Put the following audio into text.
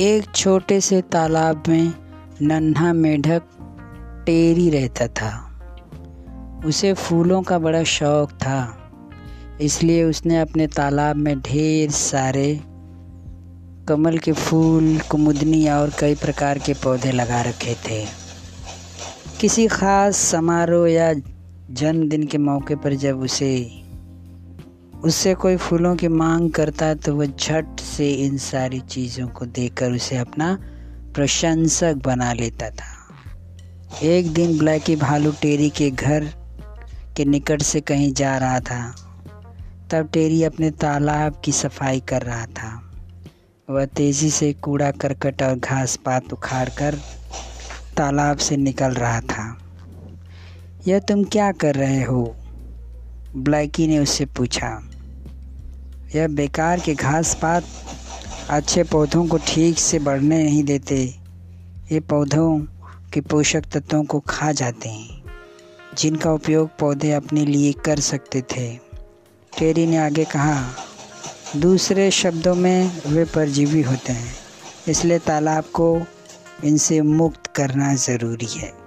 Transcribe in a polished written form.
एक छोटे से तालाब में नन्हा मेढक टेरी रहता था। उसे फूलों का बड़ा शौक था, इसलिए उसने अपने तालाब में ढेर सारे कमल के फूल, कुमुदनी और कई प्रकार के पौधे लगा रखे थे। किसी ख़ास समारोह या जन्मदिन के मौके पर जब उससे कोई फूलों की मांग करता तो वह झट से इन सारी चीज़ों को देखकर उसे अपना प्रशंसक बना लेता था। एक दिन ब्लैकी भालू टेरी के घर के निकट से कहीं जा रहा था। तब टेरी अपने तालाब की सफाई कर रहा था। वह तेज़ी से कूड़ा करकट और घास पात उखाड़ कर तालाब से निकल रहा था। यह तुम क्या कर रहे हो? ब्लैकी ने उससे पूछा। यह बेकार के घास पात अच्छे पौधों को ठीक से बढ़ने नहीं देते। ये पौधों के पोषक तत्वों को खा जाते हैं, जिनका उपयोग पौधे अपने लिए कर सकते थे। टेरी ने आगे कहा, दूसरे शब्दों में वे परजीवी होते हैं, इसलिए तालाब को इनसे मुक्त करना ज़रूरी है।